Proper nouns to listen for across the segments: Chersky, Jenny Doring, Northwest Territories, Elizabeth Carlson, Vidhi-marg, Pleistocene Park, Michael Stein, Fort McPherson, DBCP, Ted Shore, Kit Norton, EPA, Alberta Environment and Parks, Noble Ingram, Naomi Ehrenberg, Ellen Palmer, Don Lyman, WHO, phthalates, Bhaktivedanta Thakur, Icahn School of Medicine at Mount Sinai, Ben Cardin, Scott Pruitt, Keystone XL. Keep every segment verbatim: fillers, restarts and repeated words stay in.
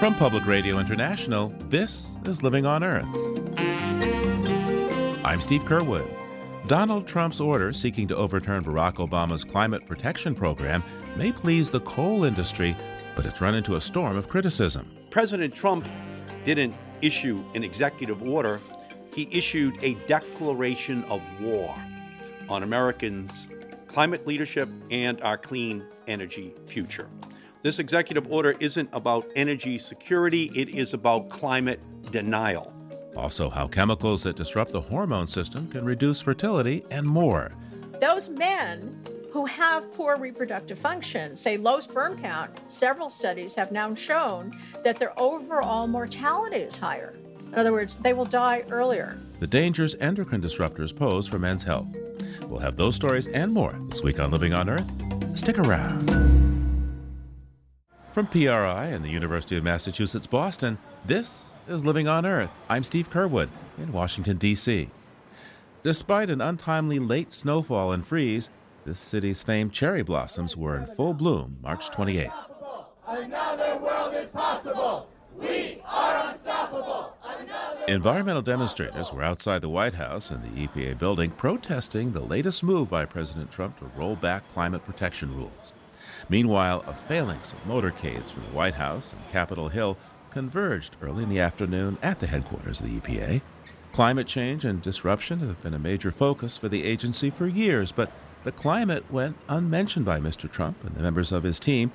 From Public Radio International, this is Living on Earth. I'm Steve Curwood. Donald Trump's order seeking to overturn Barack Obama's climate protection program may please the coal industry, but it's run into a storm of criticism. President Trump didn't issue an executive order. He issued a declaration of war on Americans' climate leadership and our clean energy future. This executive order isn't about energy security, it is about climate denial. Also, how chemicals that disrupt the hormone system can reduce fertility and more. Those men who have poor reproductive function, say low sperm count, several studies have now shown that their overall mortality is higher. In other words, they will die earlier. The dangers endocrine disruptors pose for men's health. We'll have those stories and more this week on Living on Earth. Stick around. From P R I and the University of Massachusetts, Boston, this is Living on Earth. I'm Steve Curwood in Washington, D C. Despite an untimely late snowfall and freeze, this city's famed cherry blossoms were in full bloom March twenty-eighth. Another world is possible. We are unstoppable. Another Environmental demonstrators were outside the White House and the E P A building protesting the latest move by President Trump to roll back climate protection rules. Meanwhile, a phalanx of motorcades from the White House and Capitol Hill converged early in the afternoon at the headquarters of the E P A. Climate change and disruption have been a major focus for the agency for years, but the climate went unmentioned by Mister Trump and the members of his team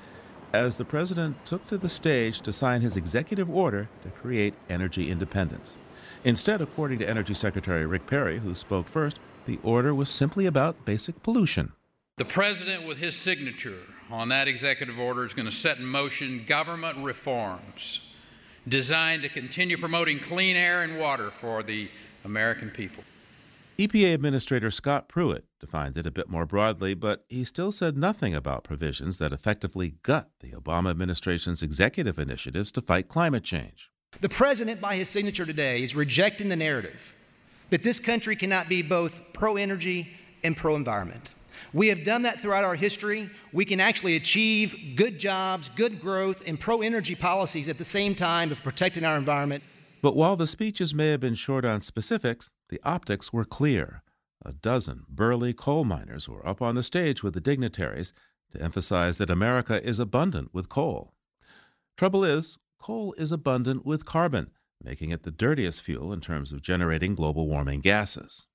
as the president took to the stage to sign his executive order to create energy independence. Instead, according to Energy Secretary Rick Perry, who spoke first, the order was simply about basic pollution. The president, with his signature on that executive order, is going to set in motion government reforms designed to continue promoting clean air and water for the American people. E P A Administrator Scott Pruitt defined it a bit more broadly, but he still said nothing about provisions that effectively gut the Obama administration's executive initiatives to fight climate change. The president, by his signature today, is rejecting the narrative that this country cannot be both pro-energy and pro-environment. We have done that throughout our history. We can actually achieve good jobs, good growth, and pro-energy policies at the same time of protecting our environment. But while the speeches may have been short on specifics, the optics were clear. A dozen burly coal miners were up on the stage with the dignitaries to emphasize that America is abundant with coal. Trouble is, coal is abundant with carbon, making it the dirtiest fuel in terms of generating global warming gases.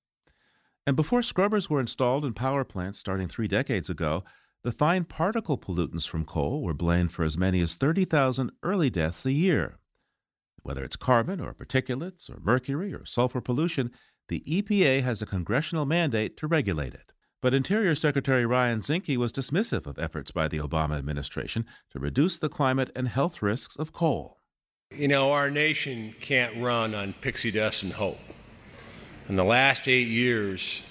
And before scrubbers were installed in power plants starting three decades ago, the fine particle pollutants from coal were blamed for as many as thirty thousand early deaths a year. Whether it's carbon or particulates or mercury or sulfur pollution, the E P A has a congressional mandate to regulate it. But Interior Secretary Ryan Zinke was dismissive of efforts by the Obama administration to reduce the climate and health risks of coal. You know, our nation can't run on pixie dust and hope. And the last eight years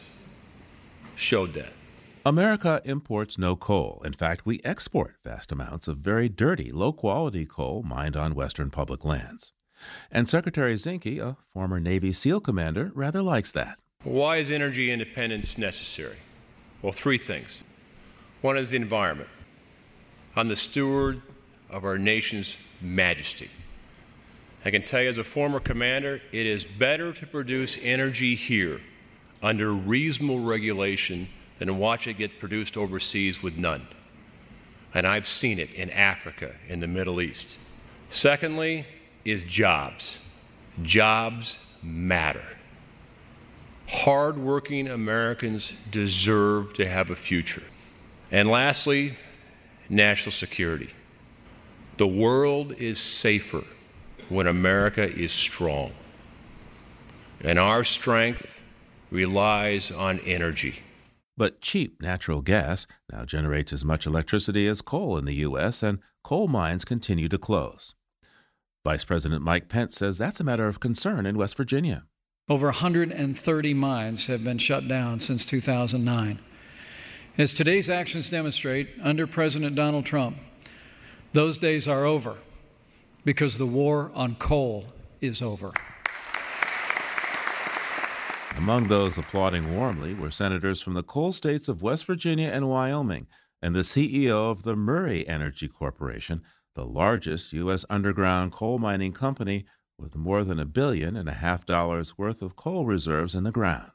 showed that. America imports no coal. In fact, we export vast amounts of very dirty, low-quality coal mined on Western public lands. And Secretary Zinke, a former Navy SEAL commander, rather likes that. Why is energy independence necessary? Well, three things. One is the environment. I'm the steward of our nation's majesty. I can tell you as a former commander, it is better to produce energy here under reasonable regulation than watch it get produced overseas with none. And I've seen it in Africa, in the Middle East. Secondly is jobs. Jobs matter. Hardworking Americans deserve to have a future. And lastly, national security. The world is safer when America is strong. And our strength relies on energy. But cheap natural gas now generates as much electricity as coal in the U S, and coal mines continue to close. Vice President Mike Pence says that's a matter of concern in West Virginia. Over one hundred thirty mines have been shut down since two thousand nine. As today's actions demonstrate, under President Donald Trump, those days are over, because the war on coal is over. Among those applauding warmly were senators from the coal states of West Virginia and Wyoming and the C E O of the Murray Energy Corporation, the largest U S underground coal mining company with more than a billion and a half dollars worth of coal reserves in the ground.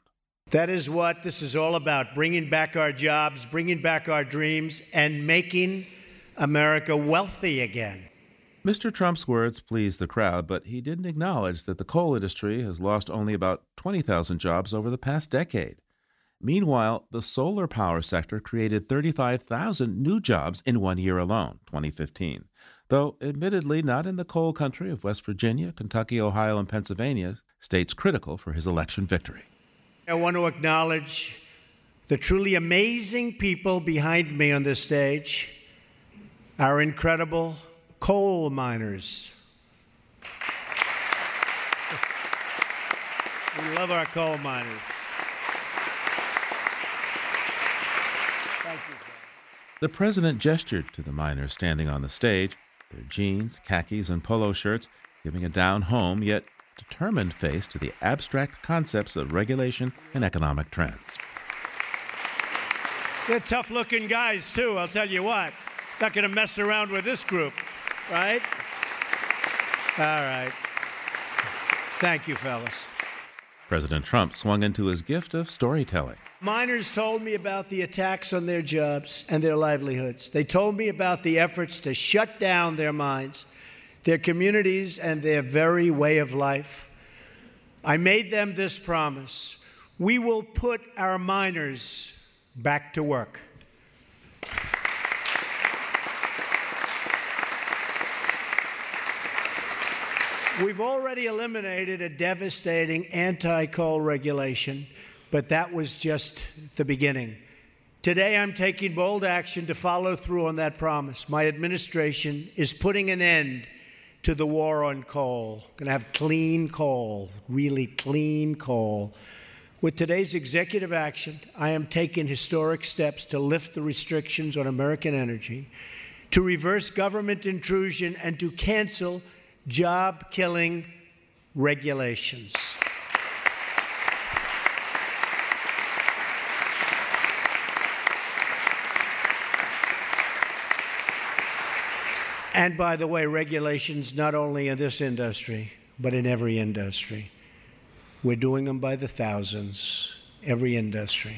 That is what this is all about, bringing back our jobs, bringing back our dreams, and making America wealthy again. Mister Trump's words pleased the crowd, but he didn't acknowledge that the coal industry has lost only about twenty thousand jobs over the past decade. Meanwhile, the solar power sector created thirty-five thousand new jobs in one year alone, twenty fifteen. Though admittedly not in the coal country of West Virginia, Kentucky, Ohio, and Pennsylvania, states critical for his election victory. I want to acknowledge the truly amazing people behind me on this stage, our incredible coal miners. We love our coal miners. Thank you, sir. The president gestured to the miners standing on the stage, their jeans, khakis, and polo shirts, giving a down-home yet determined face to the abstract concepts of regulation and economic trends. They're tough-looking guys, too, I'll tell you what. Not going to mess around with this group, right? All right. Thank you, fellas. President Trump swung into his gift of storytelling. Miners told me about the attacks on their jobs and their livelihoods. They told me about the efforts to shut down their mines, their communities, and their very way of life. I made them this promise. We will put our miners back to work. We've already eliminated a devastating anti-coal regulation, but that was just the beginning. Today, I'm taking bold action to follow through on that promise. My administration is putting an end to the war on coal. We're going to have clean coal, really clean coal. With today's executive action, I am taking historic steps to lift the restrictions on American energy, to reverse government intrusion, and to cancel job-killing regulations. And by the way, regulations not only in this industry, but in every industry. We're doing them by the thousands, every industry.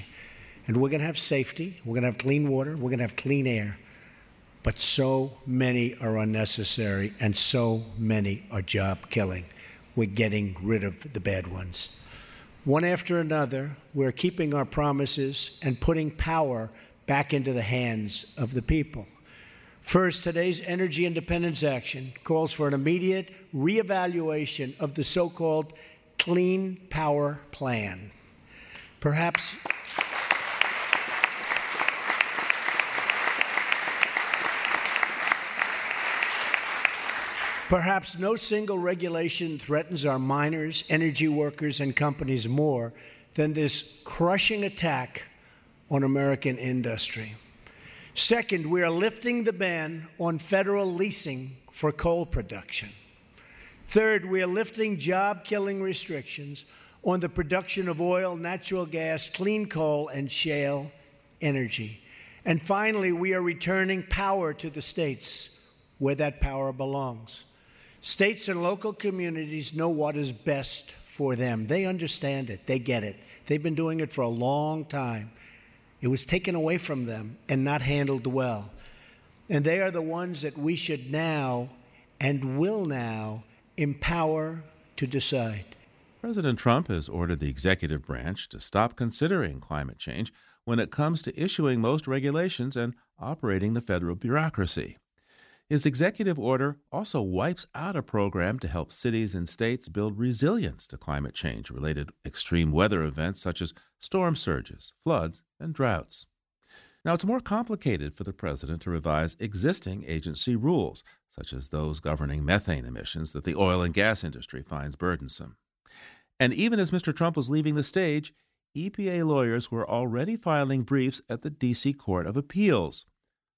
And we're going to have safety, we're going to have clean water, we're going to have clean air. But so many are unnecessary, and so many are job-killing. We're getting rid of the bad ones. One after another, we're keeping our promises and putting power back into the hands of the people. First, today's energy independence action calls for an immediate reevaluation of the so-called Clean Power Plan. Perhaps, perhaps no single regulation threatens our miners, energy workers, and companies more than this crushing attack on American industry. Second, we are lifting the ban on federal leasing for coal production. Third, we are lifting job-killing restrictions on the production of oil, natural gas, clean coal, and shale energy. And finally, we are returning power to the states where that power belongs. States and local communities know what is best for them. They understand it. They get it. They've been doing it for a long time. It was taken away from them and not handled well. And they are the ones that we should now and will now empower to decide. President Trump has ordered the executive branch to stop considering climate change when it comes to issuing most regulations and operating the federal bureaucracy. His executive order also wipes out a program to help cities and states build resilience to climate change-related extreme weather events such as storm surges, floods, and droughts. Now, it's more complicated for the president to revise existing agency rules, such as those governing methane emissions that the oil and gas industry finds burdensome. And even as Mister Trump was leaving the stage, E P A lawyers were already filing briefs at the D C Court of Appeals.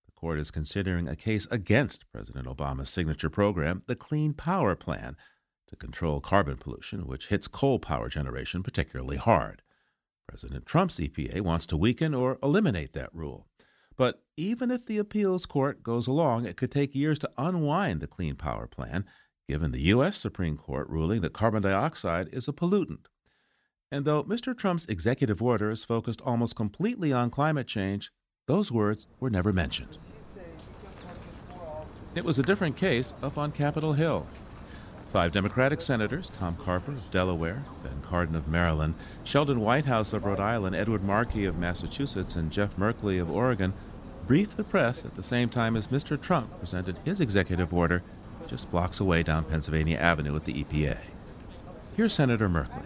The court is considering a case against President Obama's signature program, the Clean Power Plan, to control carbon pollution, which hits coal power generation particularly hard. President Trump's E P A wants to weaken or eliminate that rule. But even if the appeals court goes along, it could take years to unwind the Clean Power Plan, given the U S Supreme Court ruling that carbon dioxide is a pollutant. And though Mister Trump's executive order is focused almost completely on climate change, those words were never mentioned. It was a different case up on Capitol Hill. Five Democratic senators, Tom Carper of Delaware, Ben Cardin of Maryland, Sheldon Whitehouse of Rhode Island, Edward Markey of Massachusetts, and Jeff Merkley of Oregon, briefed the press at the same time as Mister Trump presented his executive order just blocks away down Pennsylvania Avenue at the E P A. Here's Senator Merkley.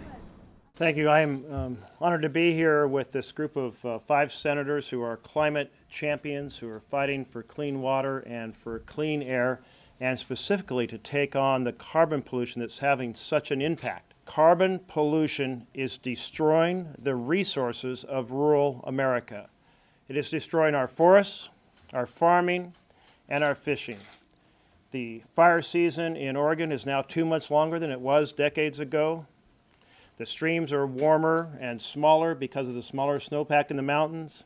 Thank you. I am um, honored to be here with this group of uh, five senators who are climate champions, who are fighting for clean water and for clean air, and specifically to take on the carbon pollution that's having such an impact. Carbon pollution is destroying the resources of rural America. It is destroying our forests, our farming, and our fishing. The fire season in Oregon is now two months longer than it was decades ago. The streams are warmer and smaller because of the smaller snowpack in the mountains.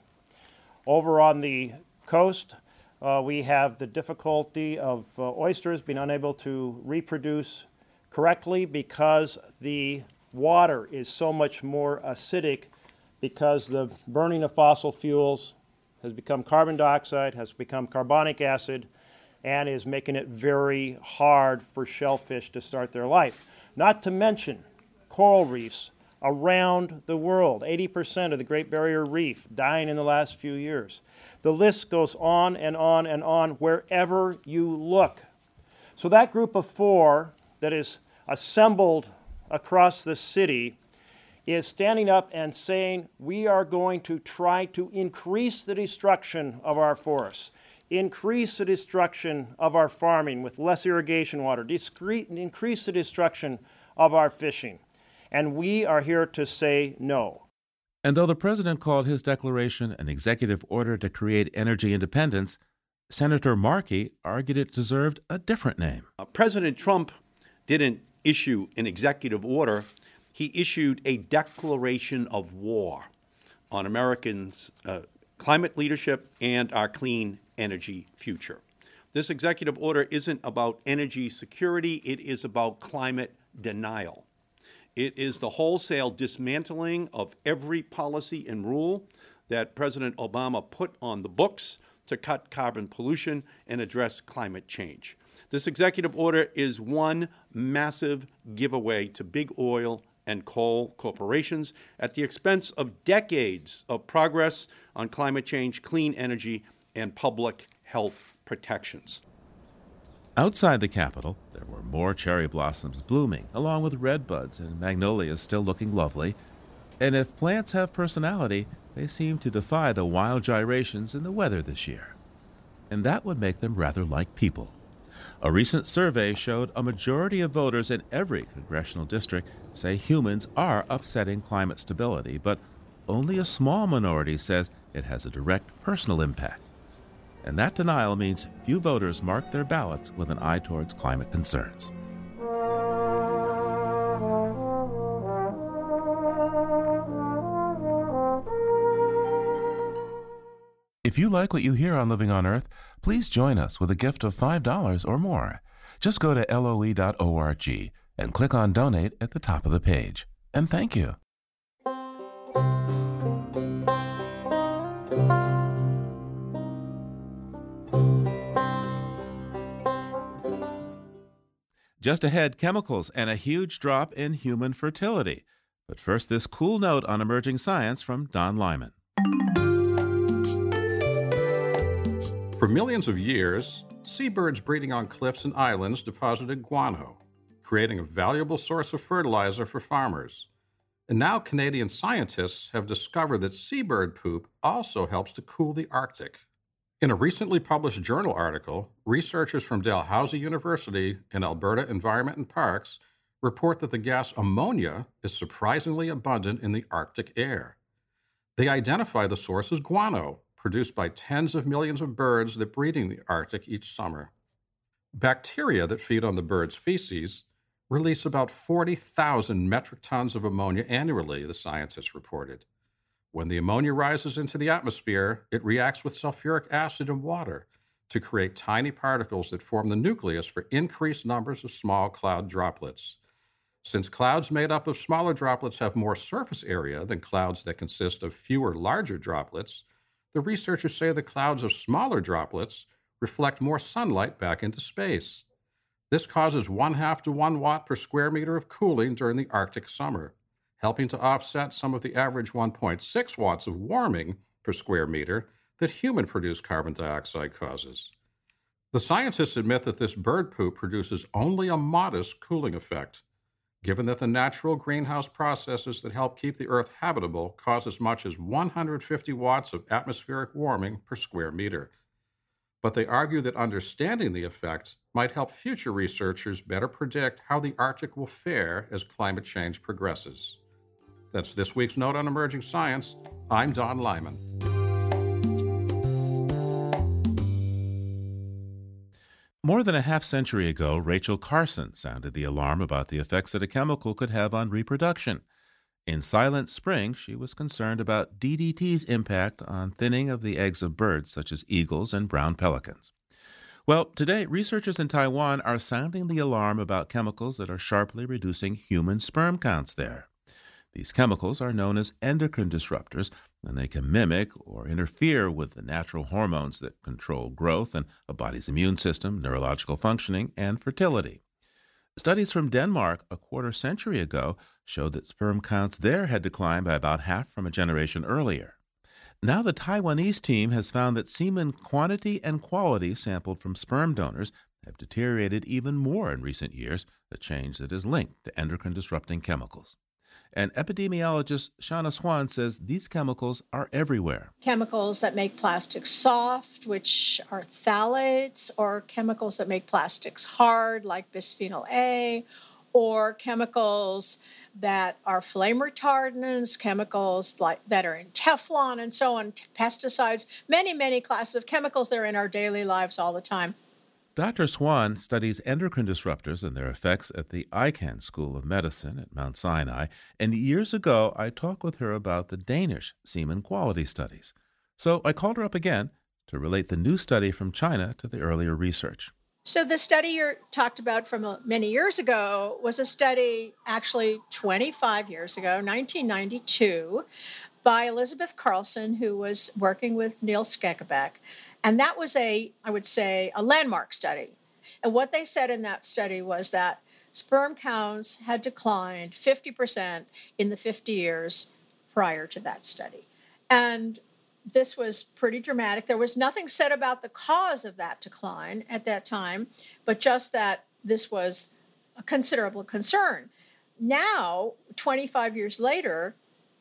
Over on the coast, uh, we have the difficulty of uh, oysters being unable to reproduce correctly because the water is so much more acidic because the burning of fossil fuels has become carbon dioxide, has become carbonic acid, and is making it very hard for shellfish to start their life. Not to mention coral reefs around the world. eighty percent of the Great Barrier Reef dying in the last few years. The list goes on and on and on wherever you look. So that group of four that is assembled across the city is standing up and saying, we are going to try to increase the destruction of our forests, increase the destruction of our farming with less irrigation water, increase the destruction of our fishing. And we are here to say no. And though the president called his declaration an executive order to create energy independence, Senator Markey argued it deserved a different name. Uh, President Trump didn't issue an executive order. He issued a declaration of war on Americans' uh, climate leadership and our clean energy future. This executive order isn't about energy security. It is about climate denial. It is the wholesale dismantling of every policy and rule that President Obama put on the books to cut carbon pollution and address climate change. This executive order is one massive giveaway to big oil and coal corporations at the expense of decades of progress on climate change, clean energy, and public health protections. Outside the Capitol, there were more cherry blossoms blooming, along with red buds and magnolias still looking lovely. And if plants have personality, they seem to defy the wild gyrations in the weather this year. And that would make them rather like people. A recent survey showed a majority of voters in every congressional district say humans are upsetting climate stability, but only a small minority says it has a direct personal impact. And that denial means few voters mark their ballots with an eye towards climate concerns. If you like what you hear on Living on Earth, please join us with a gift of five dollars or more. Just go to L O E dot org and click on Donate at the top of the page. And thank you. Just ahead, chemicals and a huge drop in human fertility. But first, this cool note on emerging science from Don Lyman. For millions of years, seabirds breeding on cliffs and islands deposited guano, creating a valuable source of fertilizer for farmers. And now Canadian scientists have discovered that seabird poop also helps to cool the Arctic. In a recently published journal article, researchers from Dalhousie University and Alberta Environment and Parks report that the gas ammonia is surprisingly abundant in the Arctic air. They identify the source as guano, produced by tens of millions of birds that breed in the Arctic each summer. Bacteria that feed on the birds' feces release about forty thousand metric tons of ammonia annually, the scientists reported. When the ammonia rises into the atmosphere, it reacts with sulfuric acid and water to create tiny particles that form the nucleus for increased numbers of small cloud droplets. Since clouds made up of smaller droplets have more surface area than clouds that consist of fewer larger droplets, the researchers say the clouds of smaller droplets reflect more sunlight back into space. This causes one half to one watt per square meter of cooling during the Arctic summer, helping to offset some of the average one point six watts of warming per square meter that human-produced carbon dioxide causes. The scientists admit that this bird poop produces only a modest cooling effect, given that the natural greenhouse processes that help keep the Earth habitable cause as much as one hundred fifty watts of atmospheric warming per square meter. But they argue that understanding the effect might help future researchers better predict how the Arctic will fare as climate change progresses. That's this week's Note on Emerging Science. I'm Don Lyman. More than a half century ago, Rachel Carson sounded the alarm about the effects that a chemical could have on reproduction. In Silent Spring, she was concerned about D D T's impact on thinning of the eggs of birds such as eagles and brown pelicans. Well, today, researchers in Taiwan are sounding the alarm about chemicals that are sharply reducing human sperm counts there. These chemicals are known as endocrine disruptors, and they can mimic or interfere with the natural hormones that control growth and a body's immune system, neurological functioning, and fertility. Studies from Denmark a quarter century ago showed that sperm counts there had declined by about half from a generation earlier. Now the Taiwanese team has found that semen quantity and quality sampled from sperm donors have deteriorated even more in recent years, a change that is linked to endocrine-disrupting chemicals. And epidemiologist Shauna Swan says these chemicals are everywhere. Chemicals that make plastics soft, which are phthalates, or chemicals that make plastics hard, like bisphenol A, or chemicals that are flame retardants, chemicals like, that are in Teflon and so on, t- pesticides, many, many classes of chemicals that are in our daily lives all the time. Doctor Swan studies endocrine disruptors and their effects at the Icahn School of Medicine at Mount Sinai, and years ago I talked with her about the Danish semen quality studies. So I called her up again to relate the new study from China to the earlier research. So the study you talked about from many years ago was a study actually twenty-five years ago, nineteen ninety-two, by Elizabeth Carlson, who was working with Neil Skakkeback. And that was a, I would say, a landmark study. And what they said in that study was that sperm counts had declined fifty percent in the fifty years prior to that study. And this was pretty dramatic. There was nothing said about the cause of that decline at that time, but just that this was a considerable concern. Now, twenty-five years later,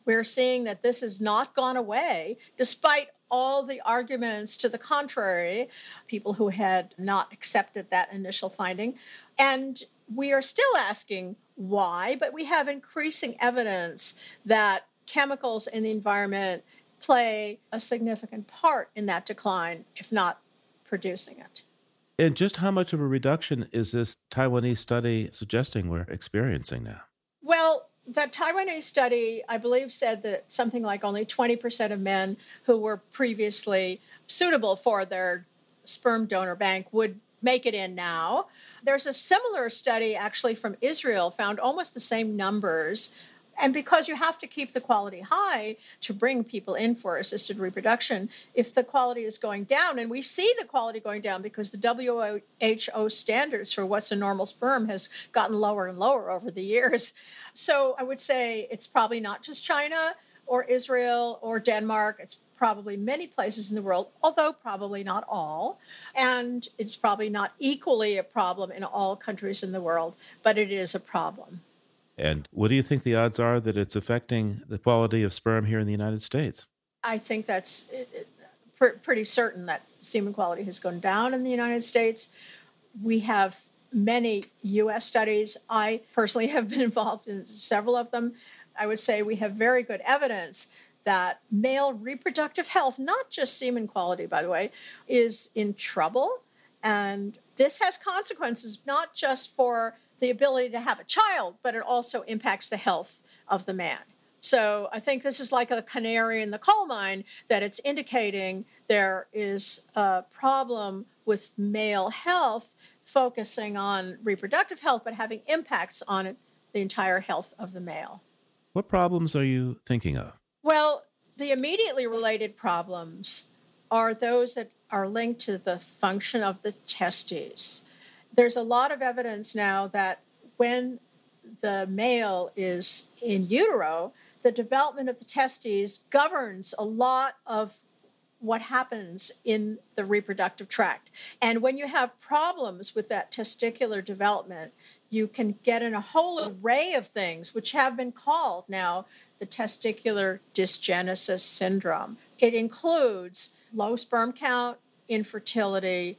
we're seeing that this has not gone away, despite all the arguments to the contrary, people who had not accepted that initial finding. And we are still asking why, but we have increasing evidence that chemicals in the environment play a significant part in that decline, if not producing it. And just how much of a reduction is this Taiwanese study suggesting we're experiencing now? Well, the Taiwanese study, I believe, said that something like only twenty percent of men who were previously suitable for their sperm donor bank would make it in now. There's a similar study actually from Israel, found almost the same numbers. And because you have to keep the quality high to bring people in for assisted reproduction, if the quality is going down, and we see the quality going down because the W H O standards for what's a normal sperm has gotten lower and lower over the years. So I would say it's probably not just China or Israel or Denmark. It's probably many places in the world, although probably not all. And it's probably not equally a problem in all countries in the world, but it is a problem. And what do you think the odds are that it's affecting the quality of sperm here in the United States? I think that's pretty certain that semen quality has gone down in the United States. We have many U S studies. I personally have been involved in several of them. I would say we have very good evidence that male reproductive health, not just semen quality, by the way, is in trouble. And this has consequences not just for the ability to have a child, but it also impacts the health of the man. So I think this is like a canary in the coal mine, that it's indicating there is a problem with male health focusing on reproductive health, but having impacts on the entire health of the male. What problems are you thinking of? Well, the immediately related problems are those that are linked to the function of the testes. There's a lot of evidence now that when the male is in utero, the development of the testes governs a lot of what happens in the reproductive tract. And when you have problems with that testicular development, you can get in a whole array of things which have been called now the testicular dysgenesis syndrome. It includes low sperm count, infertility,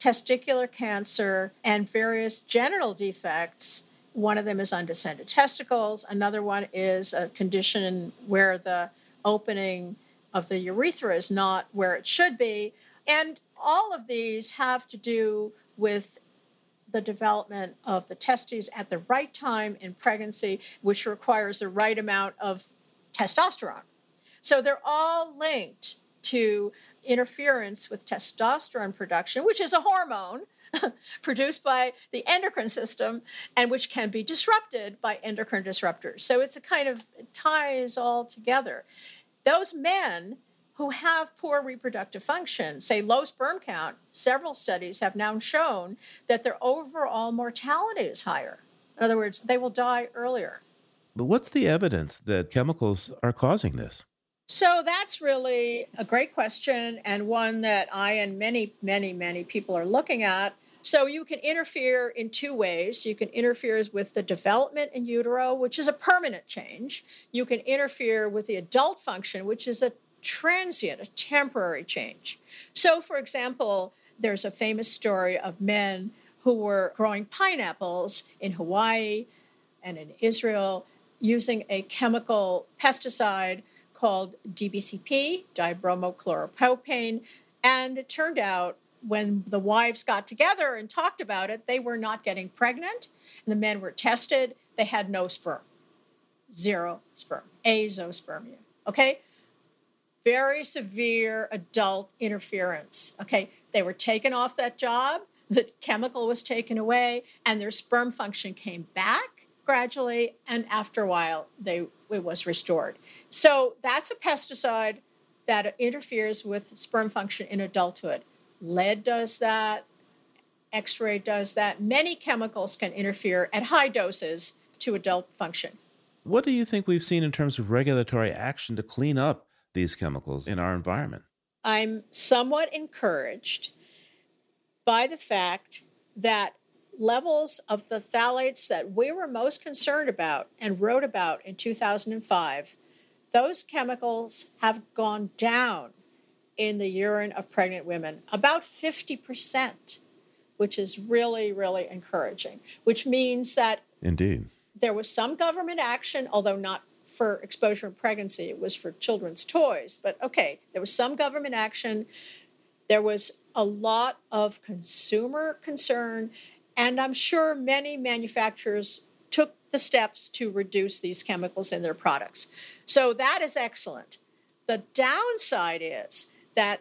testicular cancer, and various genital defects. One of them is undescended testicles. Another one is a condition where the opening of the urethra is not where it should be. And all of these have to do with the development of the testes at the right time in pregnancy, which requires the right amount of testosterone. So they're all linked to interference with testosterone production, which is a hormone produced by the endocrine system and which can be disrupted by endocrine disruptors. So it's a kind of it ties all together. Those men who have poor reproductive function, say low sperm count, several studies have now shown that their overall mortality is higher. In other words, they will die earlier. But what's the evidence that chemicals are causing this? So that's really a great question, and one that I and many, many, many people are looking at. So you can interfere in two ways. You can interfere with the development in utero, which is a permanent change. You can interfere with the adult function, which is a transient, a temporary change. So, for example, there's a famous story of men who were growing pineapples in Hawaii and in Israel using a chemical pesticide called D B C P, dibromochloropropane, and it turned out when the wives got together and talked about it, they were not getting pregnant, and the men were tested. They had no sperm, zero sperm, azospermia, okay? Very severe adult interference, okay? They were taken off that job, the chemical was taken away, and their sperm function came back gradually, and after a while, they it was restored. So that's a pesticide that interferes with sperm function in adulthood. Lead does that. X-ray does that. Many chemicals can interfere at high doses to adult function. What do you think we've seen in terms of regulatory action to clean up these chemicals in our environment? I'm somewhat encouraged by the fact that levels of the phthalates that we were most concerned about and wrote about in two thousand five, those chemicals have gone down in the urine of pregnant women, about fifty percent, which is really, really encouraging, which means that indeed there was some government action, although not for exposure in pregnancy, it was for children's toys. But okay, there was some government action. There was a lot of consumer concern. And I'm sure many manufacturers took the steps to reduce these chemicals in their products. So that is excellent. The downside is that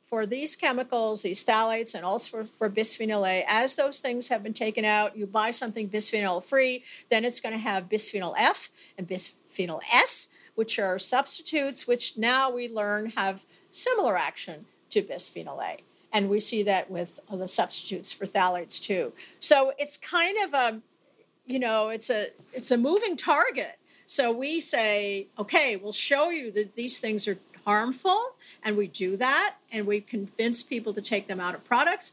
for these chemicals, these phthalates, and also for, for bisphenol A, as those things have been taken out, you buy something bisphenol-free, then it's going to have bisphenol F and bisphenol S, which are substitutes, which now we learn have similar action to bisphenol A. And we see that with the substitutes for phthalates too. So it's kind of a, you know, it's a it's a moving target. So we say, okay, we'll show you that these things are harmful, and we do that, and we convince people to take them out of products,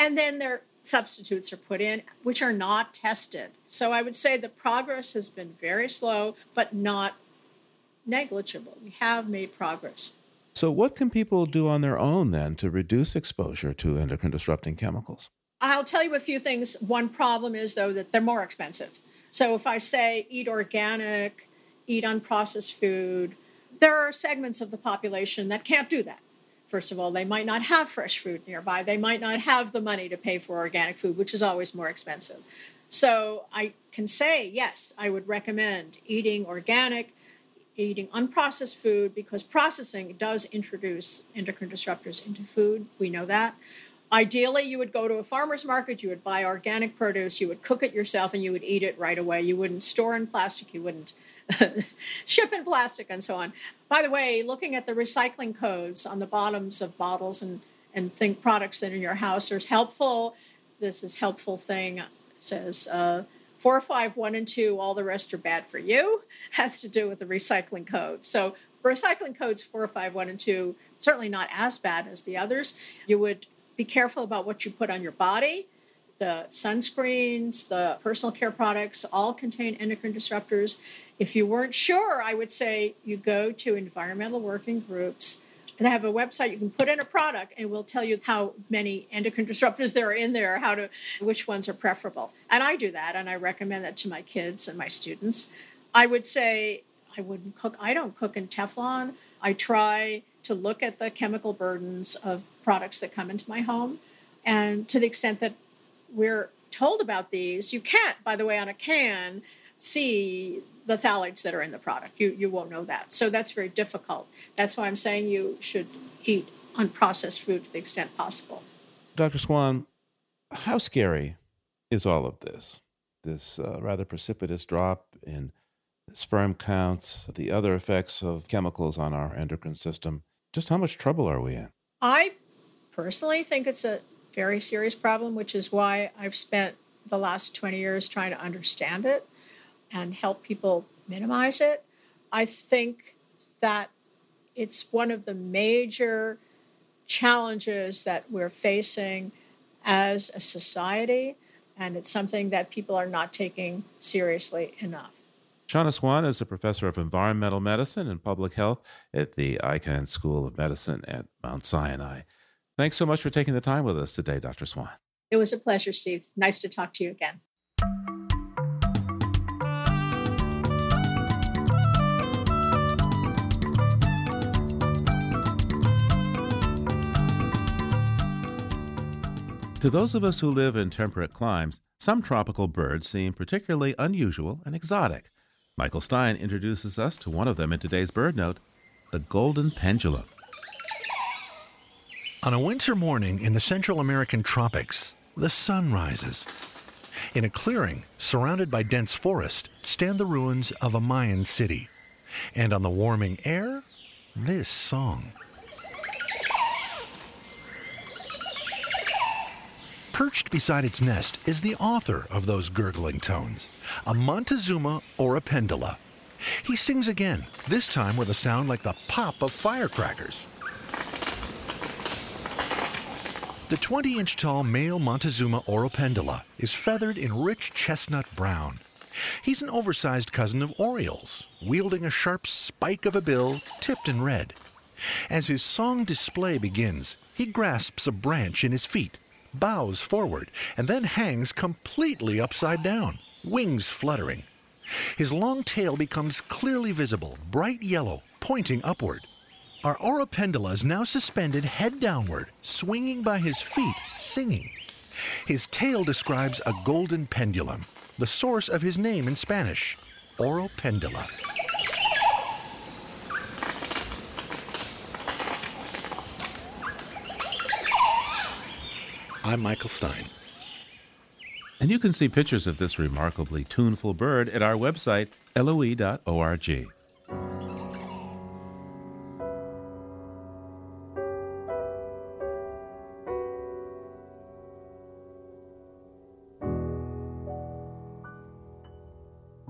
and then their substitutes are put in, which are not tested. So I would say the progress has been very slow, but not negligible. We have made progress. So what can people do on their own then to reduce exposure to endocrine disrupting chemicals? I'll tell you a few things. One problem is, though, that they're more expensive. So if I say eat organic, eat unprocessed food, there are segments of the population that can't do that. First of all, they might not have fresh food nearby. They might not have the money to pay for organic food, which is always more expensive. So I can say, yes, I would recommend eating organic, eating unprocessed food, because processing does introduce endocrine disruptors into food. We know that. Ideally, you would go to a farmer's market, you would buy organic produce, you would cook it yourself, and you would eat it right away. You wouldn't store in plastic, you wouldn't ship in plastic, and so on. By the way, looking at the recycling codes on the bottoms of bottles and, and think products that are in your house, there's helpful, this is helpful thing, it says uh, four, five, one, and two, all the rest are bad for you, has to do with the recycling code. So recycling codes four, five, one, and two, certainly not as bad as the others. You would be careful about what you put on your body. The sunscreens, the personal care products, all contain endocrine disruptors. If you weren't sure, I would say you go to environmental working groups. They have a website. You can put in a product, and we'll tell you how many endocrine disruptors there are in there, how to, which ones are preferable. And I do that, and I recommend that to my kids and my students. I would say I wouldn't cook. I don't cook in Teflon. I try to look at the chemical burdens of products that come into my home. And to the extent that we're told about these, you can't, by the way, on a can, see the phthalates that are in the product. You you won't know that. So that's very difficult. That's why I'm saying you should eat unprocessed food to the extent possible. Doctor Swan, how scary is all of this? This uh, rather precipitous drop in sperm counts, the other effects of chemicals on our endocrine system. Just how much trouble are we in? I personally think it's a very serious problem, which is why I've spent the last twenty years trying to understand it and help people minimize it. I think that it's one of the major challenges that we're facing as a society, and it's something that people are not taking seriously enough. Shauna Swan is a professor of environmental medicine and public health at the Icahn School of Medicine at Mount Sinai. Thanks so much for taking the time with us today, Doctor Swan. It was a pleasure, Steve. Nice to talk to you again. To those of us who live in temperate climes, some tropical birds seem particularly unusual and exotic. Michael Stein introduces us to one of them in today's Bird Note, the golden pendulum. On a winter morning in the Central American tropics, the sun rises. In a clearing, surrounded by dense forest, stand the ruins of a Mayan city. And on the warming air, this song. Perched beside its nest is the author of those gurgling tones, a Montezuma oropendola. He sings again, this time with a sound like the pop of firecrackers. The twenty-inch tall male Montezuma oropendola is feathered in rich chestnut brown. He's an oversized cousin of orioles, wielding a sharp spike of a bill tipped in red. As his song display begins, he grasps a branch in his feet, bows forward, and then hangs completely upside down, wings fluttering. His long tail becomes clearly visible, bright yellow, pointing upward. Our oropendola is now suspended head downward, swinging by his feet, singing. His tail describes a golden pendulum, the source of his name in Spanish, oropendola. I'm Michael Stein. And you can see pictures of this remarkably tuneful bird at our website, L O E dot org.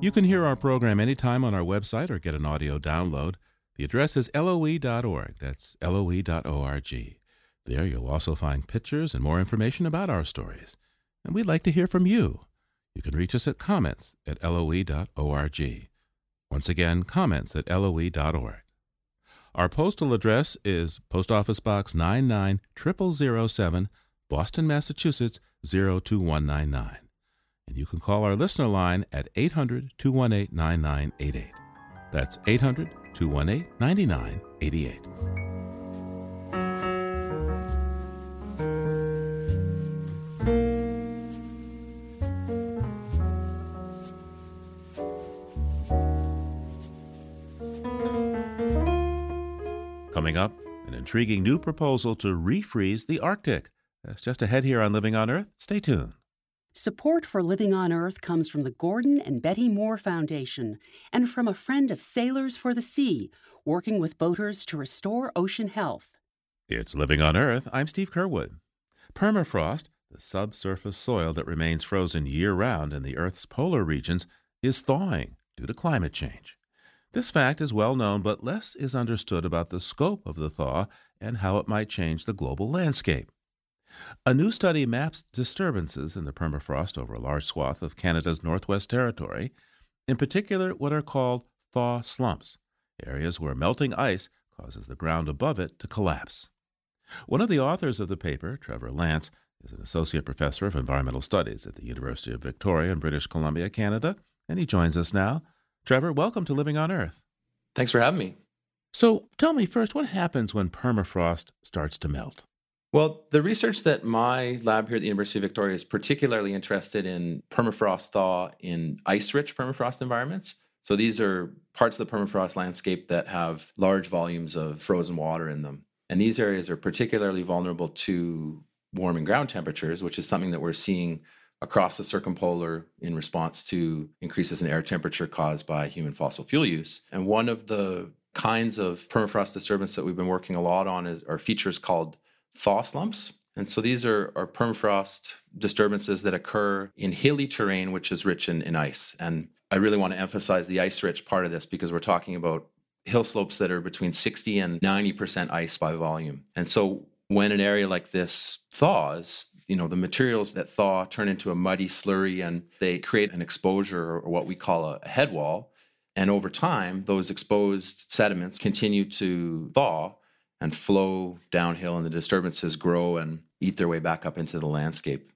You can hear our program anytime on our website or get an audio download. The address is L O E dot org. That's L O E dot org. There you'll also find pictures and more information about our stories. And we'd like to hear from you. You can reach us at comments at L O E dot org. Once again, comments at L O E dot org. Our postal address is Post Office Box nine nine zero zero zero seven, Boston, Massachusetts, zero two one nine nine. And you can call our listener line at eight hundred two one eight nine nine eight eight. That's eight hundred two one eight nine nine eight eight. intriguing new proposal to refreeze the Arctic. That's just ahead here on Living on Earth. Stay tuned. Support for Living on Earth comes from the Gordon and Betty Moore Foundation and from a friend of Sailors for the Sea, working with boaters to restore ocean health. It's Living on Earth. I'm Steve Curwood. Permafrost, the subsurface soil that remains frozen year-round in the Earth's polar regions, is thawing due to climate change. This fact is well known, but less is understood about the scope of the thaw and how it might change the global landscape. A new study maps disturbances in the permafrost over a large swath of Canada's Northwest Territory, in particular what are called thaw slumps, areas where melting ice causes the ground above it to collapse. One of the authors of the paper, Trevor Lantz, is an associate professor of environmental studies at the University of Victoria in British Columbia, Canada, and he joins us now. Trevor, welcome to Living on Earth. Thanks for having me. So tell me first, what happens when permafrost starts to melt? Well, the research that my lab here at the University of Victoria is particularly interested in permafrost thaw in ice-rich permafrost environments. So these are parts of the permafrost landscape that have large volumes of frozen water in them. And these areas are particularly vulnerable to warming ground temperatures, which is something that we're seeing across the circumpolar in response to increases in air temperature caused by human fossil fuel use. And one of the kinds of permafrost disturbance that we've been working a lot on is, are features called thaw slumps. And so these are, are permafrost disturbances that occur in hilly terrain, which is rich in, in ice. And I really want to emphasize the ice-rich part of this because we're talking about hill slopes that are between sixty and ninety percent ice by volume. And so when an area like this thaws, you know, the materials that thaw turn into a muddy slurry and they create an exposure or what we call a headwall. And over time, those exposed sediments continue to thaw and flow downhill, and the disturbances grow and eat their way back up into the landscape.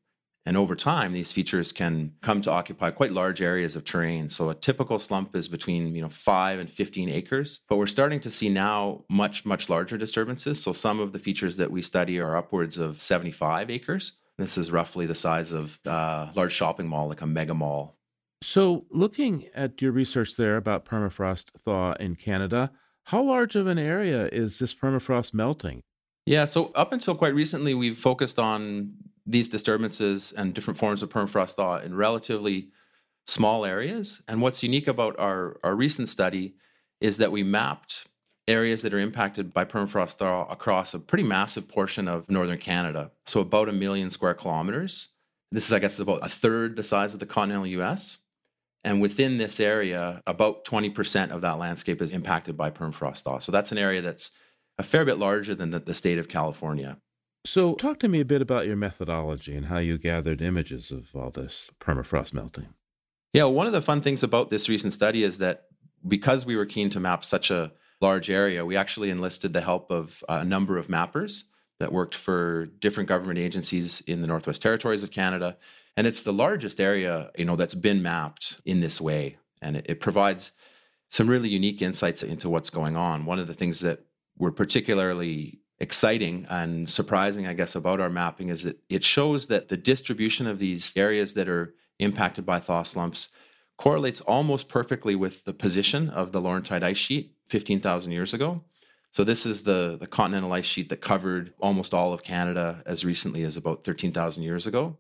And over time, these features can come to occupy quite large areas of terrain. So a typical slump is between, you know, five and fifteen acres. But we're starting to see now much, much larger disturbances. So some of the features that we study are upwards of seventy-five acres. This is roughly the size of a large shopping mall, like a mega mall. So looking at your research there about permafrost thaw in Canada, how large of an area is this permafrost melting? Yeah, so up until quite recently, we've focused on these disturbances and different forms of permafrost thaw in relatively small areas. And what's unique about our, our recent study is that we mapped areas that are impacted by permafrost thaw across a pretty massive portion of northern Canada, so about a million square kilometers. This is, I guess, about a third the size of the continental U S, and within this area, about twenty percent of that landscape is impacted by permafrost thaw. So that's an area that's a fair bit larger than the, the state of California. So talk to me a bit about your methodology and how you gathered images of all this permafrost melting. Yeah, one of the fun things about this recent study is that because we were keen to map such a large area, we actually enlisted the help of a number of mappers that worked for different government agencies in the Northwest Territories of Canada. And it's the largest area, you know, that's been mapped in this way. And it, it provides some really unique insights into what's going on. One of the things that were particularly exciting and surprising, I guess, about our mapping is that it shows that the distribution of these areas that are impacted by thaw slumps correlates almost perfectly with the position of the Laurentide ice sheet fifteen thousand years ago. So this is the, the continental ice sheet that covered almost all of Canada as recently as about thirteen thousand years ago.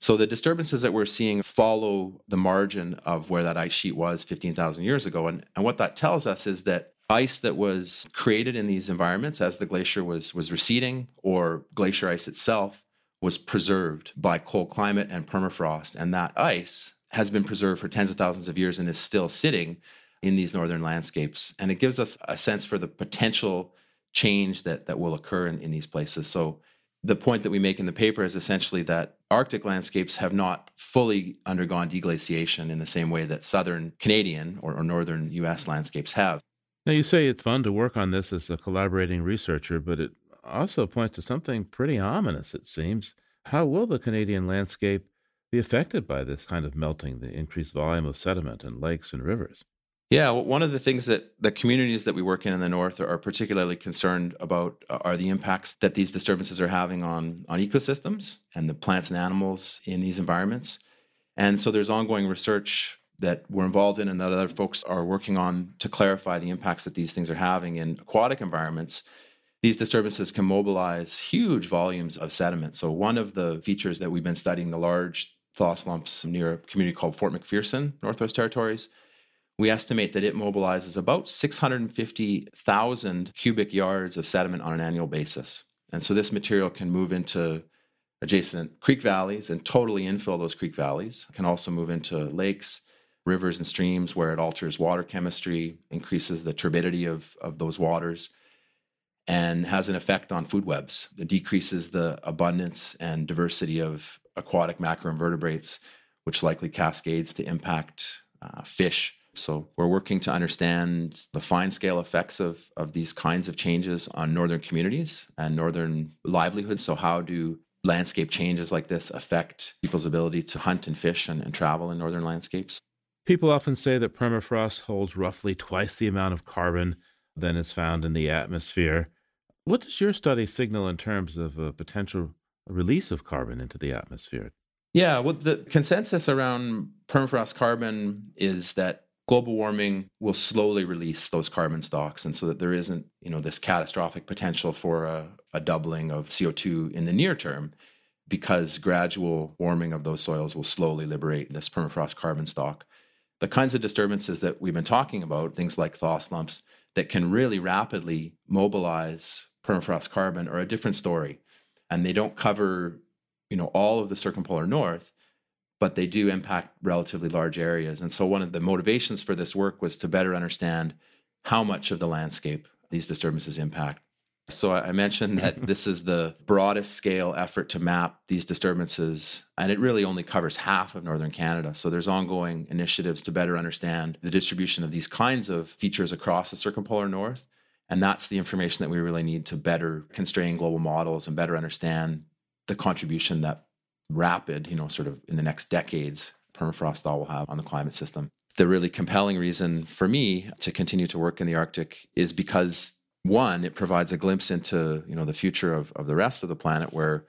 So the disturbances that we're seeing follow the margin of where that ice sheet was fifteen thousand years ago. And, and what that tells us is that ice that was created in these environments as the glacier was, was receding, or glacier ice itself, was preserved by cold climate and permafrost. And that ice has been preserved for tens of thousands of years and is still sitting in these northern landscapes. And it gives us a sense for the potential change that, that will occur in, in these places. So the point that we make in the paper is essentially that Arctic landscapes have not fully undergone deglaciation in the same way that southern Canadian or, or northern U S landscapes have. Now, you say it's fun to work on this as a collaborating researcher, but it also points to something pretty ominous, it seems. How will the Canadian landscape be affected by this kind of melting, the increased volume of sediment in lakes and rivers? Yeah, well, one of the things that the communities that we work in in the north are, are particularly concerned about are the impacts that these disturbances are having on, on ecosystems and the plants and animals in these environments. And so there's ongoing research that we're involved in and that other folks are working on to clarify the impacts that these things are having in aquatic environments. These disturbances can mobilize huge volumes of sediment. So one of the features that we've been studying, the large thallus lumps near a community called Fort McPherson, Northwest Territories, we estimate that it mobilizes about six hundred fifty thousand cubic yards of sediment on an annual basis. And so this material can move into adjacent creek valleys and totally infill those creek valleys. It can also move into lakes, rivers, and streams where it alters water chemistry, increases the turbidity of, of those waters, and has an effect on food webs. It decreases the abundance and diversity of aquatic macroinvertebrates, which likely cascades to impact uh, fish. So we're working to understand the fine-scale effects of, of these kinds of changes on northern communities and northern livelihoods. So how do landscape changes like this affect people's ability to hunt and fish and, and travel in northern landscapes? People often say that permafrost holds roughly twice the amount of carbon than is found in the atmosphere. What does your study signal in terms of a potential release of carbon into the atmosphere? Yeah, well, the consensus around permafrost carbon is that global warming will slowly release those carbon stocks, and so that there isn't, you know, this catastrophic potential for a, a doubling of C O two in the near term, because gradual warming of those soils will slowly liberate this permafrost carbon stock. The kinds of disturbances that we've been talking about, things like thallus lumps, that can really rapidly mobilize permafrost carbon, are a different story. And they don't cover, you know, all of the circumpolar north, but they do impact relatively large areas. And so one of the motivations for this work was to better understand how much of the landscape these disturbances impact. So I mentioned that this is the broadest scale effort to map these disturbances, and it really only covers half of northern Canada. So there's ongoing initiatives to better understand the distribution of these kinds of features across the circumpolar north. And that's the information that we really need to better constrain global models and better understand the contribution that rapid, you know, sort of in the next decades, permafrost thaw will have on the climate system. The really compelling reason for me to continue to work in the Arctic is because, one, it provides a glimpse into, you know, the future of, of the rest of the planet, where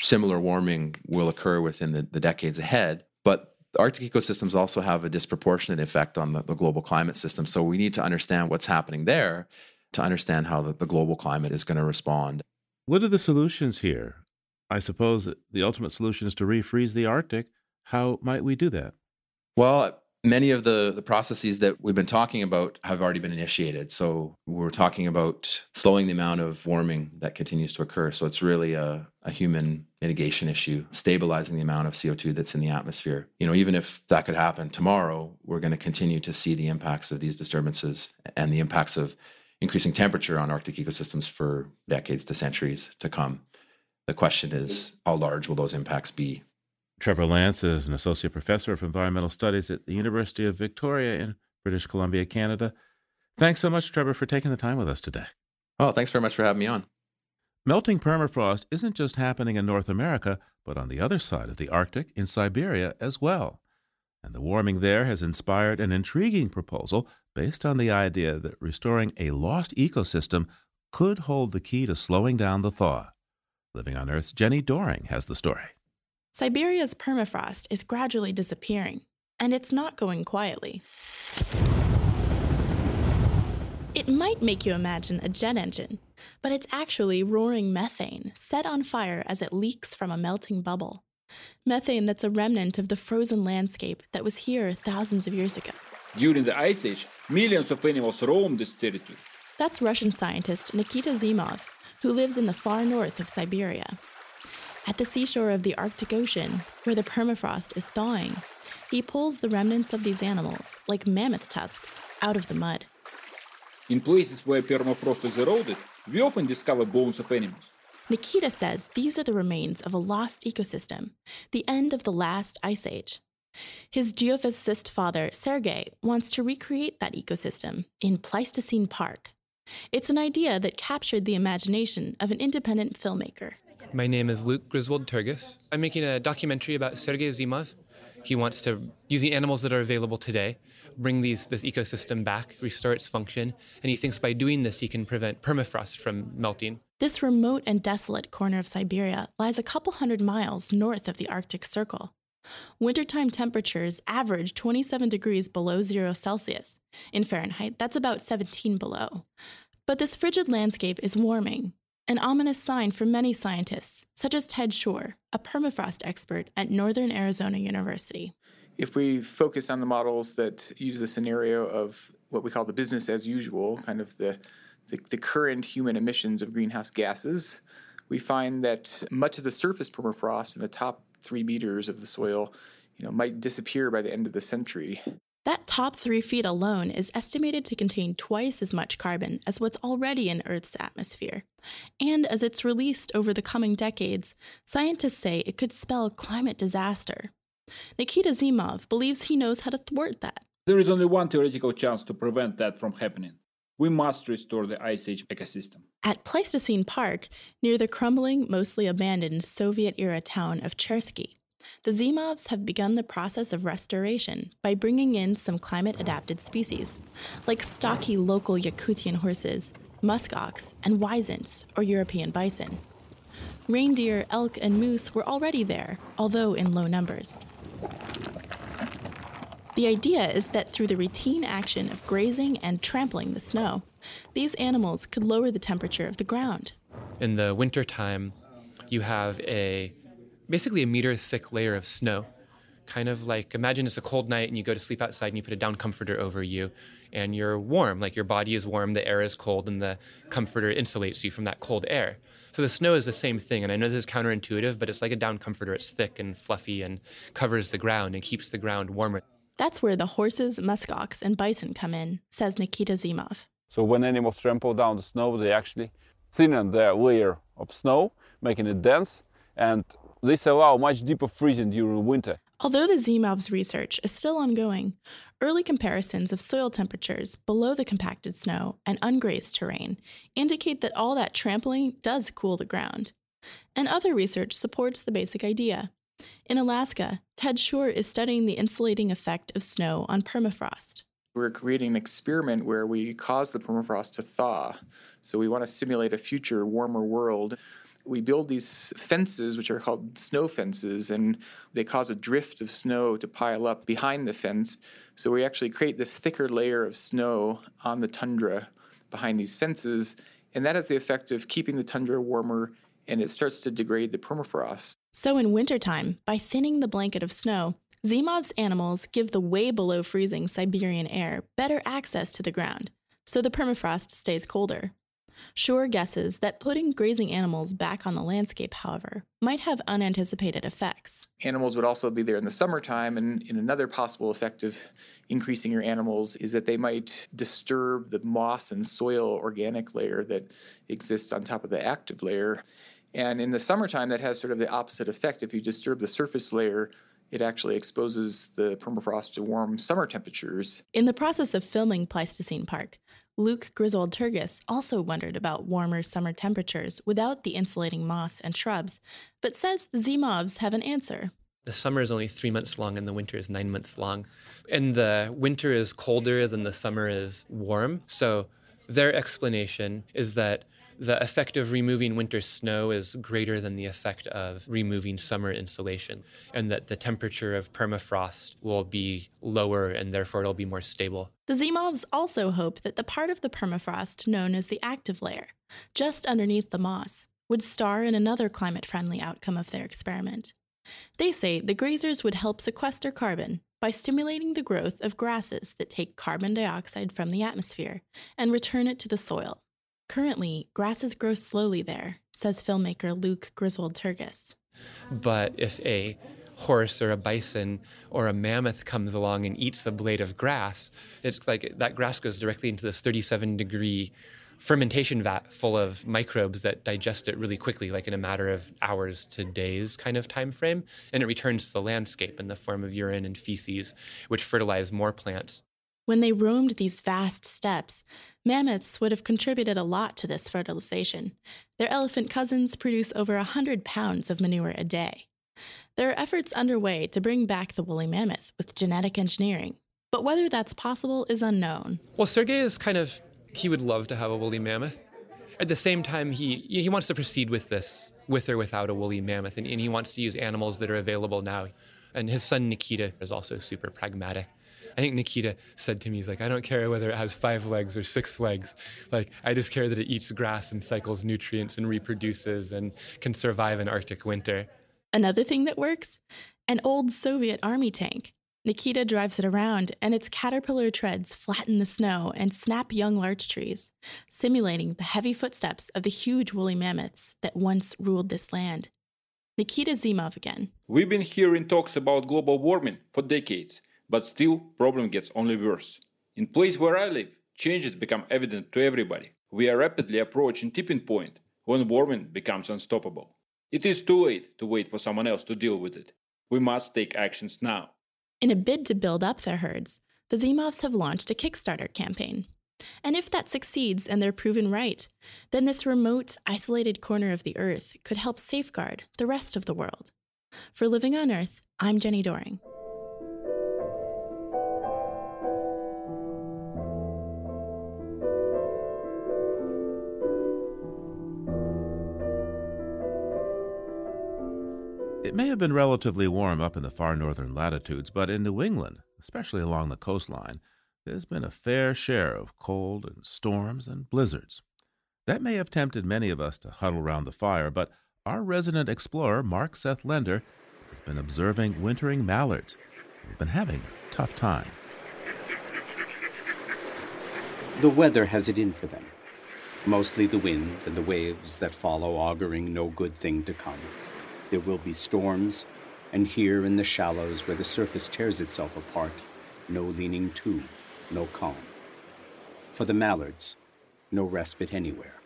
similar warming will occur within the, the decades ahead. But Arctic ecosystems also have a disproportionate effect on the, the global climate system. So we need to understand what's happening there to understand how the, the global climate is going to respond. What are the solutions here? I suppose the ultimate solution is to refreeze the Arctic. How might we do that? Well, many of the, the processes that we've been talking about have already been initiated. So we're talking about slowing the amount of warming that continues to occur. So it's really a, a human mitigation issue, stabilizing the amount of C O two that's in the atmosphere. You know, even if that could happen tomorrow, we're going to continue to see the impacts of these disturbances and the impacts of increasing temperature on Arctic ecosystems for decades to centuries to come. The question is, how large will those impacts be? Trevor Lantz is an associate professor of environmental studies at the University of Victoria in British Columbia, Canada. Thanks so much, Trevor, for taking the time with us today. Oh, thanks very much for having me on. Melting permafrost isn't just happening in North America, but on the other side of the Arctic, in Siberia as well. And the warming there has inspired an intriguing proposal based on the idea that restoring a lost ecosystem could hold the key to slowing down the thaw. Living on Earth's Jenny Doring has the story. Siberia's permafrost is gradually disappearing, and it's not going quietly. It might make you imagine a jet engine, but it's actually roaring methane set on fire as it leaks from a melting bubble. Methane that's a remnant of the frozen landscape that was here thousands of years ago. During the Ice Age, millions of animals roamed this territory. That's Russian scientist Nikita Zimov, who lives in the far north of Siberia. At the seashore of the Arctic Ocean, where the permafrost is thawing, he pulls the remnants of these animals, like mammoth tusks, out of the mud. In places where permafrost is eroded, we often discover bones of animals. Nikita says these are the remains of a lost ecosystem, the end of the last ice age. His geophysicist father, Sergei, wants to recreate that ecosystem in Pleistocene Park. It's an idea that captured the imagination of an independent filmmaker. My name is Luke Griswold-Turgis. I'm making a documentary about Sergei Zimov. He wants to, using animals that are available today, bring these this ecosystem back, restore its function, and he thinks by doing this he can prevent permafrost from melting. This remote and desolate corner of Siberia lies a couple hundred miles north of the Arctic Circle. Wintertime temperatures average twenty-seven degrees below zero Celsius. In Fahrenheit, that's about seventeen below. But this frigid landscape is warming, an ominous sign for many scientists, such as Ted Shore, a permafrost expert at Northern Arizona University. If we focus on the models that use the scenario of what we call the business as usual, kind of the, the, the current human emissions of greenhouse gases, we find that much of the surface permafrost in the top three meters of the soil, you know, might disappear by the end of the century. That top three feet alone is estimated to contain twice as much carbon as what's already in Earth's atmosphere. And as it's released over the coming decades, scientists say it could spell climate disaster. Nikita Zimov believes he knows how to thwart that. There is only one theoretical chance to prevent that from happening. We must restore the Ice Age ecosystem. At Pleistocene Park, near the crumbling, mostly abandoned Soviet-era town of Chersky, the Zimovs have begun the process of restoration by bringing in some climate-adapted species, like stocky local Yakutian horses, muskox, and wisents, or European bison. Reindeer, elk, and moose were already there, although in low numbers. The idea is that through the routine action of grazing and trampling the snow, these animals could lower the temperature of the ground. In the wintertime, you have a basically a meter-thick layer of snow. Kind of like, imagine it's a cold night and you go to sleep outside and you put a down comforter over you and you're warm, like your body is warm, the air is cold, and the comforter insulates you from that cold air. So the snow is the same thing, and I know this is counterintuitive, but it's like a down comforter. It's thick and fluffy and covers the ground and keeps the ground warmer. That's where the horses, muskox, and bison come in, says Nikita Zimov. So when animals trample down the snow, they actually thin their layer of snow, making it dense, and this allows much deeper freezing during winter. Although the Zimovs' research is still ongoing, early comparisons of soil temperatures below the compacted snow and ungrazed terrain indicate that all that trampling does cool the ground. And other research supports the basic idea. In Alaska, Ted Shore is studying the insulating effect of snow on permafrost. We're creating an experiment where we cause the permafrost to thaw. So we want to simulate a future warmer world. We build these fences, which are called snow fences, and they cause a drift of snow to pile up behind the fence. So we actually create this thicker layer of snow on the tundra behind these fences, and that has the effect of keeping the tundra warmer, and it starts to degrade the permafrost. So in wintertime, by thinning the blanket of snow, Zimov's animals give the way below freezing Siberian air better access to the ground, so the permafrost stays colder. Shore guesses that putting grazing animals back on the landscape, however, might have unanticipated effects. Animals would also be there in the summertime, and, and another possible effect of increasing your animals is that they might disturb the moss and soil organic layer that exists on top of the active layer. And in the summertime, that has sort of the opposite effect. If you disturb the surface layer, it actually exposes the permafrost to warm summer temperatures. In the process of filming Pleistocene Park, Luke Griswold-Turgis also wondered about warmer summer temperatures without the insulating moss and shrubs, but says the Zimovs have an answer. The summer is only three months long and the winter is nine months long. And the winter is colder than the summer is warm. So their explanation is that the effect of removing winter snow is greater than the effect of removing summer insulation, and that the temperature of permafrost will be lower and therefore it'll be more stable. The Zimovs also hope that the part of the permafrost known as the active layer, just underneath the moss, would star in another climate-friendly outcome of their experiment. They say the grazers would help sequester carbon by stimulating the growth of grasses that take carbon dioxide from the atmosphere and return it to the soil. Currently, grasses grow slowly there, says filmmaker Luke Griswold-Turgis. But if a horse or a bison or a mammoth comes along and eats a blade of grass, it's like that grass goes directly into this thirty-seven degree fermentation vat full of microbes that digest it really quickly, like in a matter of hours to days kind of time frame, and it returns to the landscape in the form of urine and feces, which fertilize more plants. When they roamed these vast steppes, mammoths would have contributed a lot to this fertilization. Their elephant cousins produce over one hundred pounds of manure a day. There are efforts underway to bring back the woolly mammoth with genetic engineering, but whether that's possible is unknown. Well, Sergei is kind of, he would love to have a woolly mammoth. At the same time, he he wants to proceed with this, with or without a woolly mammoth, and, and he wants to use animals that are available now. And his son Nikita is also super pragmatic. I think Nikita said to me, he's like, I don't care whether it has five legs or six legs. Like, I just care that it eats grass and cycles nutrients and reproduces and can survive an Arctic winter. Another thing that works? An old Soviet army tank. Nikita drives it around, and its caterpillar treads flatten the snow and snap young larch trees, simulating the heavy footsteps of the huge woolly mammoths that once ruled this land. Nikita Zimov again. We've been hearing talks about global warming for decades, but still, problem gets only worse. In place where I live, changes become evident to everybody. We are rapidly approaching tipping point when warming becomes unstoppable. It is too late to wait for someone else to deal with it. We must take actions now. In a bid to build up their herds, the Zimovs have launched a Kickstarter campaign. And if that succeeds and they're proven right, then this remote, isolated corner of the Earth could help safeguard the rest of the world. For Living on Earth, I'm Jenny Doering. It may have been relatively warm up in the far northern latitudes, but in New England, especially along the coastline, there's been a fair share of cold and storms and blizzards. That may have tempted many of us to huddle round the fire, but our resident explorer, Mark Seth Lender, has been observing wintering mallards. They've been having a tough time. The weather has it in for them. Mostly the wind and the waves that follow, auguring no good thing to come. There will be storms, and here in the shallows where the surface tears itself apart, no leaning to, no calm. For the mallards, no respite anywhere.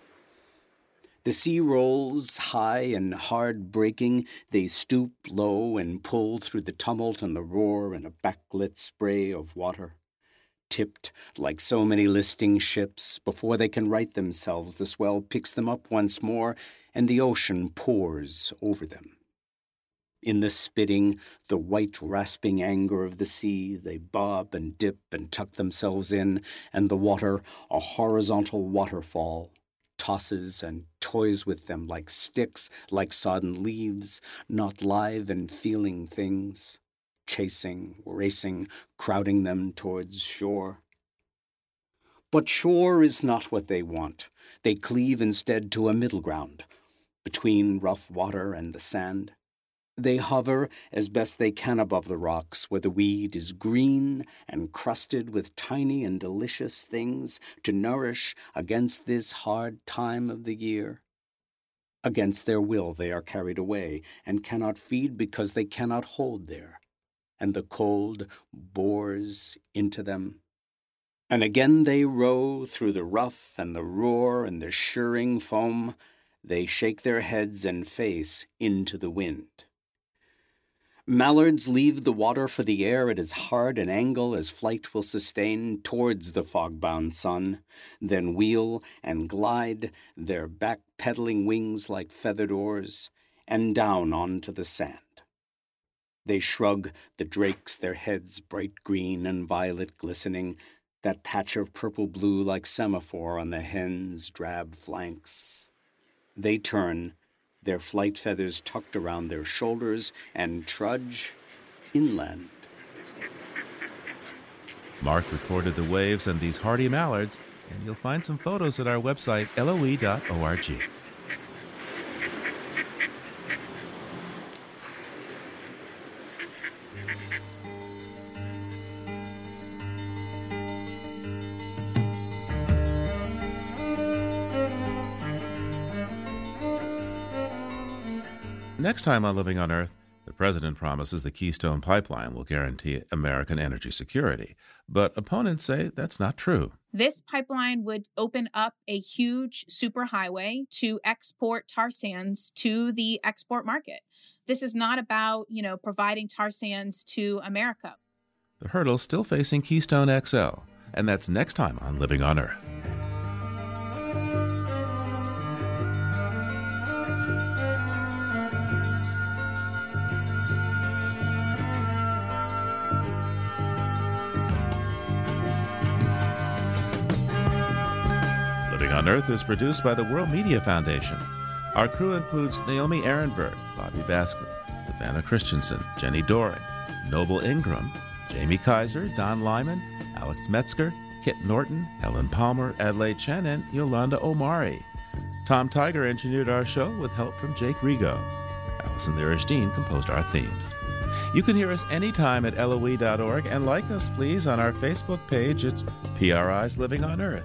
The sea rolls high and hard breaking. They stoop low and pull through the tumult and the roar and a backlit spray of water. Tipped like so many listing ships, before they can right themselves, the swell picks them up once more, and the ocean pours over them. In the spitting, the white rasping anger of the sea, they bob and dip and tuck themselves in, and the water, a horizontal waterfall, tosses and toys with them like sticks, like sodden leaves, not live and feeling things. Chasing, racing, crowding them towards shore. But shore is not what they want. They cleave instead to a middle ground, between rough water and the sand. They hover as best they can above the rocks, where the weed is green and crusted with tiny and delicious things to nourish against this hard time of the year. Against their will they are carried away, and cannot feed because they cannot hold there. And the cold bores into them. And again they row through the rough and the roar and the shirring foam. They shake their heads and face into the wind. Mallards leave the water for the air at as hard an angle as flight will sustain towards the fog-bound sun, then wheel and glide, their back-pedaling wings like feathered oars, and down onto the sand. They shrug, the drakes, their heads bright green and violet glistening, that patch of purple-blue like semaphore on the hen's drab flanks. They turn, their flight feathers tucked around their shoulders, and trudge inland. Mark recorded the waves and these hardy mallards, and you'll find some photos at our website, L O E dot org. Next time on Living on Earth, the president promises the Keystone Pipeline will guarantee American energy security. But opponents say that's not true. This pipeline would open up a huge superhighway to export tar sands to the export market. This is not about, you know, providing tar sands to America. The hurdle's still facing Keystone X L, and that's next time on Living on Earth. On Earth is produced by the World Media Foundation. Our crew includes Naomi Ehrenberg, Bobby Baskin, Savannah Christensen, Jenny Doring, Noble Ingram, Jamie Kaiser, Don Lyman, Alex Metzger, Kit Norton, Ellen Palmer, Adelaide Chen, and Yolanda Omari. Tom Tiger engineered our show with help from Jake Rigo. Allison Lierstein composed our themes. You can hear us anytime at L O E dot org, and like us, please, on our Facebook page. It's P R I's Living on Earth,